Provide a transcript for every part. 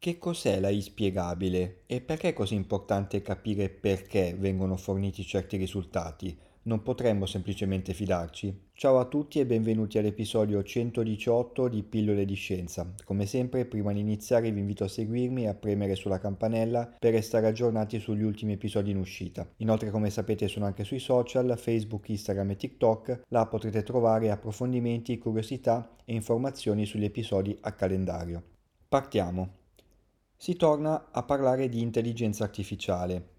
Che cos'è la I spiegabile e perché è così importante capire perché vengono forniti certi risultati? Non potremmo semplicemente fidarci? Ciao a tutti e benvenuti all'episodio 118 di Pillole di Scienza. Come sempre, prima di iniziare vi invito a seguirmi e a premere sulla campanella per restare aggiornati sugli ultimi episodi in uscita. Inoltre, come sapete, sono anche sui social, Facebook, Instagram e TikTok. Là potrete trovare approfondimenti, curiosità e informazioni sugli episodi a calendario. Partiamo! Si torna a parlare di intelligenza artificiale.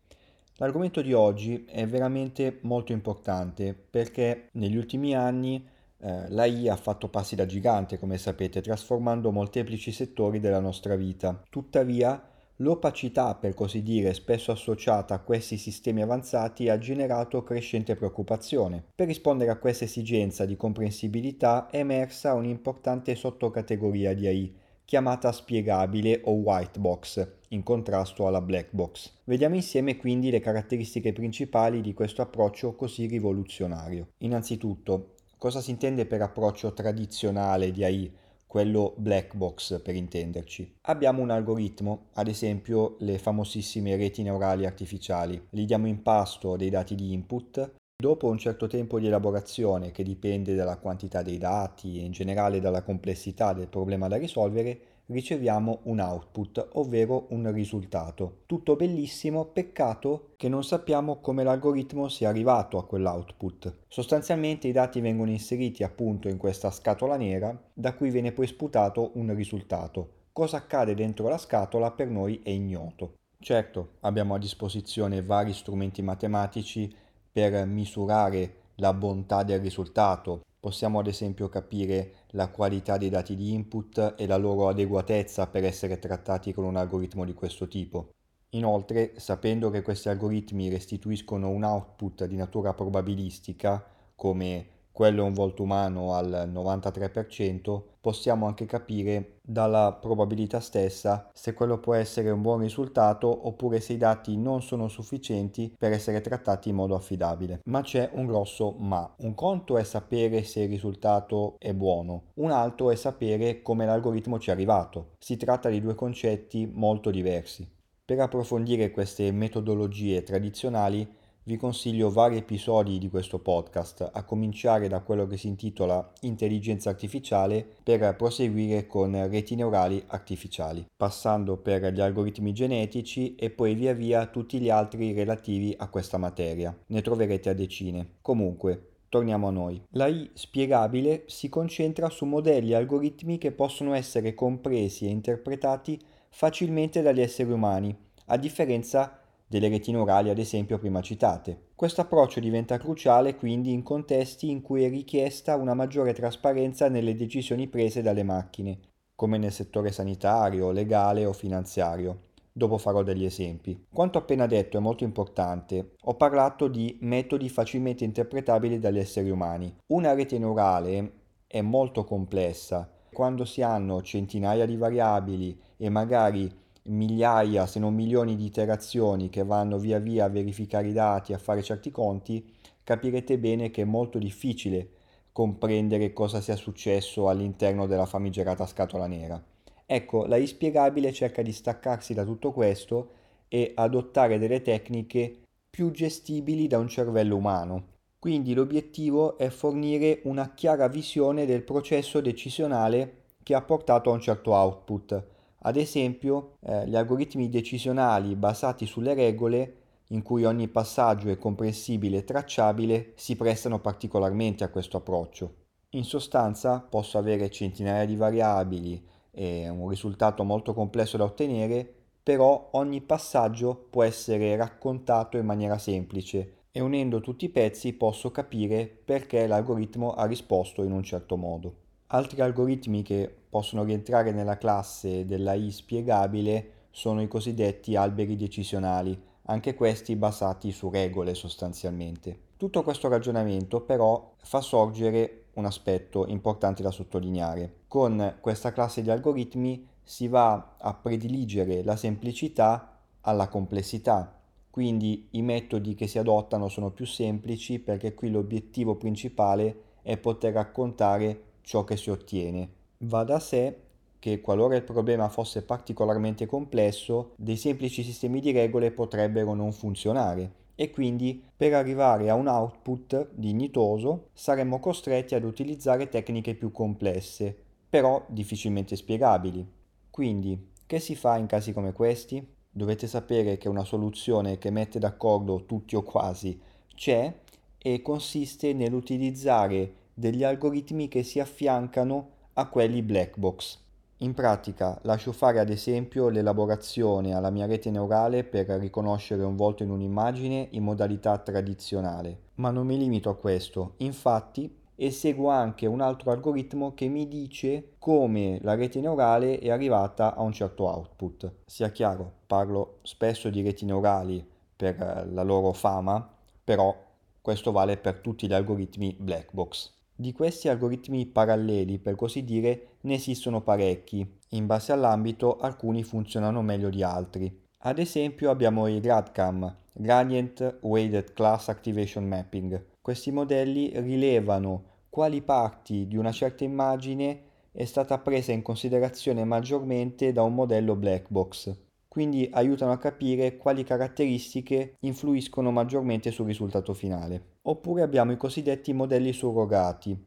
L'argomento di oggi è veramente molto importante perché negli ultimi anni l'AI ha fatto passi da gigante, come sapete, trasformando molteplici settori della nostra vita. Tuttavia, l'opacità, per così dire, spesso associata a questi sistemi avanzati ha generato crescente preoccupazione. Per rispondere a questa esigenza di comprensibilità è emersa un'importante sottocategoria di AI, chiamata spiegabile o white box, in contrasto alla black box. Vediamo insieme quindi le caratteristiche principali di questo approccio così rivoluzionario. Innanzitutto, cosa si intende per approccio tradizionale di AI, quello black box per intenderci? Abbiamo un algoritmo, ad esempio le famosissime reti neurali artificiali. Gli diamo in pasto dei dati di input. Dopo un certo tempo di elaborazione, che dipende dalla quantità dei dati e in generale dalla complessità del problema da risolvere, riceviamo un output, ovvero un risultato. Tutto bellissimo, peccato che non sappiamo come l'algoritmo sia arrivato a quell'output. Sostanzialmente i dati vengono inseriti appunto in questa scatola nera, da cui viene poi sputato un risultato. Cosa accade dentro la scatola per noi è ignoto. Certo, abbiamo a disposizione vari strumenti matematici per misurare la bontà del risultato. Possiamo ad esempio capire la qualità dei dati di input e la loro adeguatezza per essere trattati con un algoritmo di questo tipo. Inoltre, sapendo che questi algoritmi restituiscono un output di natura probabilistica, come quello un volto umano al 93%, possiamo anche capire dalla probabilità stessa se quello può essere un buon risultato oppure se i dati non sono sufficienti per essere trattati in modo affidabile. Ma c'è un grosso ma. Un conto è sapere se il risultato è buono, un altro è sapere come l'algoritmo ci è arrivato. Si tratta di due concetti molto diversi. Per approfondire queste metodologie tradizionali, vi consiglio vari episodi di questo podcast, a cominciare da quello che si intitola Intelligenza artificiale per proseguire con reti neurali artificiali, passando per gli algoritmi genetici e poi via via tutti gli altri relativi a questa materia. Ne troverete a decine. Comunque, torniamo a noi. L'AI spiegabile si concentra su modelli e algoritmi che possono essere compresi e interpretati facilmente dagli esseri umani, a differenza delle reti neurali ad esempio prima citate. Questo approccio diventa cruciale quindi in contesti in cui è richiesta una maggiore trasparenza nelle decisioni prese dalle macchine, come nel settore sanitario, legale o finanziario. Dopo farò degli esempi. Quanto appena detto è molto importante. Ho parlato di metodi facilmente interpretabili dagli esseri umani. Una rete neurale è molto complessa. Quando si hanno centinaia di variabili e magari migliaia se non milioni di iterazioni che vanno via via a verificare i dati, a fare certi conti, capirete bene che è molto difficile comprendere cosa sia successo all'interno della famigerata scatola nera. Ecco, la I spiegabile cerca di staccarsi da tutto questo e adottare delle tecniche più gestibili da un cervello umano. Quindi l'obiettivo è fornire una chiara visione del processo decisionale che ha portato a un certo output. Ad esempio, gli algoritmi decisionali basati sulle regole, in cui ogni passaggio è comprensibile e tracciabile, si prestano particolarmente a questo approccio. In sostanza, posso avere centinaia di variabili e un risultato molto complesso da ottenere, però ogni passaggio può essere raccontato in maniera semplice e unendo tutti i pezzi posso capire perché l'algoritmo ha risposto in un certo modo. Altri algoritmi che possono rientrare nella classe della I spiegabile sono i cosiddetti alberi decisionali, anche questi basati su regole sostanzialmente. Tutto questo ragionamento però fa sorgere un aspetto importante da sottolineare. Con questa classe di algoritmi si va a prediligere la semplicità alla complessità, quindi i metodi che si adottano sono più semplici perché qui l'obiettivo principale è poter raccontare ciò che si ottiene. Va da sé che qualora il problema fosse particolarmente complesso, dei semplici sistemi di regole potrebbero non funzionare e quindi per arrivare a un output dignitoso saremmo costretti ad utilizzare tecniche più complesse, però difficilmente spiegabili. Quindi, che si fa in casi come questi? Dovete sapere che una soluzione che mette d'accordo tutti o quasi c'è e consiste nell'utilizzare degli algoritmi che si affiancano a quelli black box. In pratica lascio fare ad esempio l'elaborazione alla mia rete neurale per riconoscere un volto in un'immagine in modalità tradizionale, ma non mi limito a questo, infatti eseguo anche un altro algoritmo che mi dice come la rete neurale è arrivata a un certo output. Sia chiaro, parlo spesso di reti neurali per la loro fama, però questo vale per tutti gli algoritmi black box. Di questi algoritmi paralleli, per così dire, ne esistono parecchi. In base all'ambito, alcuni funzionano meglio di altri. Ad esempio abbiamo i GradCam, Gradient Weighted Class Activation Mapping. Questi modelli rilevano quali parti di una certa immagine è stata presa in considerazione maggiormente da un modello black box. Quindi aiutano a capire quali caratteristiche influiscono maggiormente sul risultato finale. Oppure abbiamo i cosiddetti modelli surrogati,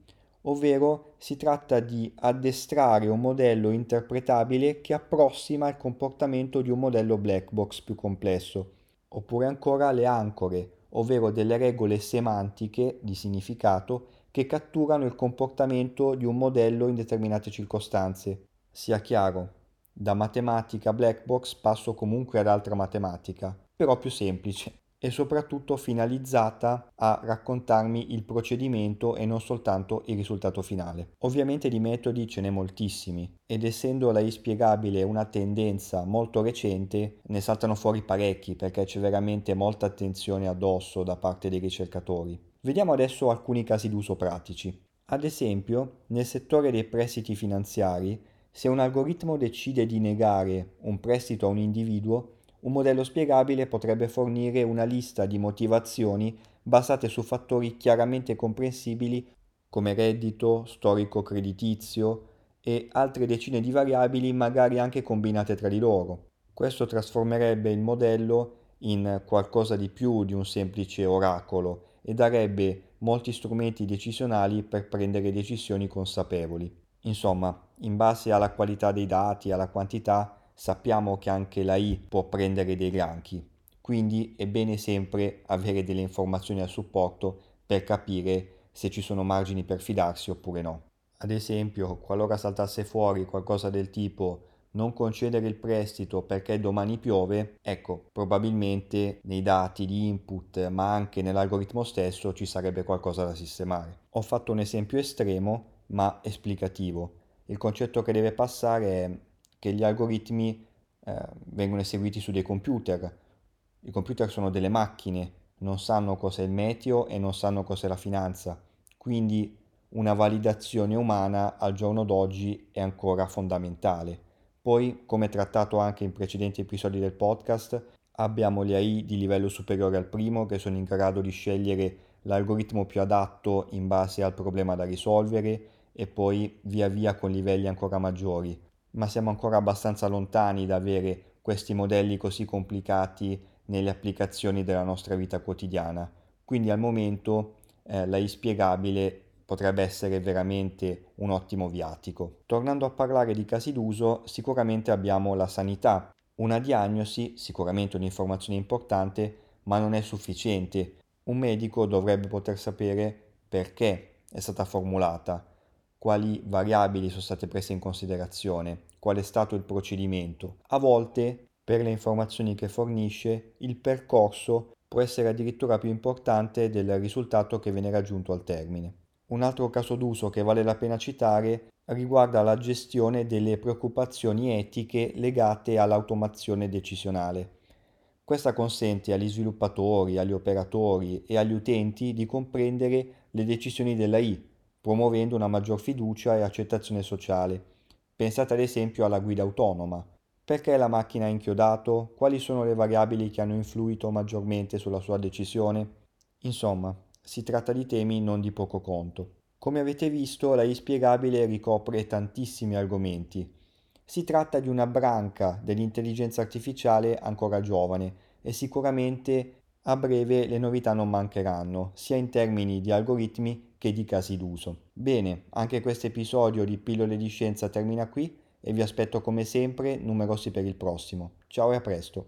ovvero si tratta di addestrare un modello interpretabile che approssima il comportamento di un modello black box più complesso. Oppure ancora le ancore, ovvero delle regole semantiche di significato che catturano il comportamento di un modello in determinate circostanze. Sia chiaro, da matematica black box passo comunque ad altra matematica, però più semplice e soprattutto finalizzata a raccontarmi il procedimento e non soltanto il risultato finale. Ovviamente di metodi ce n'è moltissimi ed essendo la inspiegabile una tendenza molto recente ne saltano fuori parecchi perché c'è veramente molta attenzione addosso da parte dei ricercatori. Vediamo adesso alcuni casi d'uso pratici. Ad esempio, nel settore dei prestiti finanziari, se un algoritmo decide di negare un prestito a un individuo, un modello spiegabile potrebbe fornire una lista di motivazioni basate su fattori chiaramente comprensibili come reddito, storico creditizio e altre decine di variabili magari anche combinate tra di loro. Questo trasformerebbe il modello in qualcosa di più di un semplice oracolo e darebbe molti strumenti decisionali per prendere decisioni consapevoli. Insomma, in base alla qualità dei dati, alla quantità, sappiamo che anche l'AI può prendere dei granchi, quindi è bene sempre avere delle informazioni a supporto per capire se ci sono margini per fidarsi oppure no. Ad esempio, qualora saltasse fuori qualcosa del tipo non concedere il prestito perché domani piove, ecco, probabilmente nei dati di input ma anche nell'algoritmo stesso ci sarebbe qualcosa da sistemare. Ho fatto un esempio estremo ma esplicativo. Il concetto che deve passare è che gli algoritmi vengono eseguiti su dei computer. I computer sono delle macchine, non sanno cos'è il meteo e non sanno cos'è la finanza, quindi una validazione umana al giorno d'oggi è ancora fondamentale. Poi, come trattato anche in precedenti episodi del podcast, abbiamo le AI di livello superiore al primo che sono in grado di scegliere l'algoritmo più adatto in base al problema da risolvere e poi via via con livelli ancora maggiori, ma siamo ancora abbastanza lontani da avere questi modelli così complicati nelle applicazioni della nostra vita quotidiana. Quindi al momento l'AI spiegabile potrebbe essere veramente un ottimo viatico. Tornando a parlare di casi d'uso, sicuramente abbiamo la sanità. Una diagnosi, sicuramente un'informazione importante, ma non è sufficiente. Un medico dovrebbe poter sapere perché è stata formulata, quali variabili sono state prese in considerazione, qual è stato il procedimento. A volte, per le informazioni che fornisce, il percorso può essere addirittura più importante del risultato che viene raggiunto al termine. Un altro caso d'uso che vale la pena citare riguarda la gestione delle preoccupazioni etiche legate all'automazione decisionale. Questa consente agli sviluppatori, agli operatori e agli utenti di comprendere le decisioni dell'AI, promuovendo una maggior fiducia e accettazione sociale. Pensate ad esempio alla guida autonoma. Perché la macchina ha inchiodato? Quali sono le variabili che hanno influito maggiormente sulla sua decisione? Insomma, si tratta di temi non di poco conto. Come avete visto, l'AI spiegabile ricopre tantissimi argomenti. Si tratta di una branca dell'intelligenza artificiale ancora giovane e sicuramente a breve le novità non mancheranno, sia in termini di algoritmi che di casi d'uso. Bene, anche questo episodio di Pillole di Scienza termina qui e vi aspetto come sempre numerosi per il prossimo. Ciao e a presto!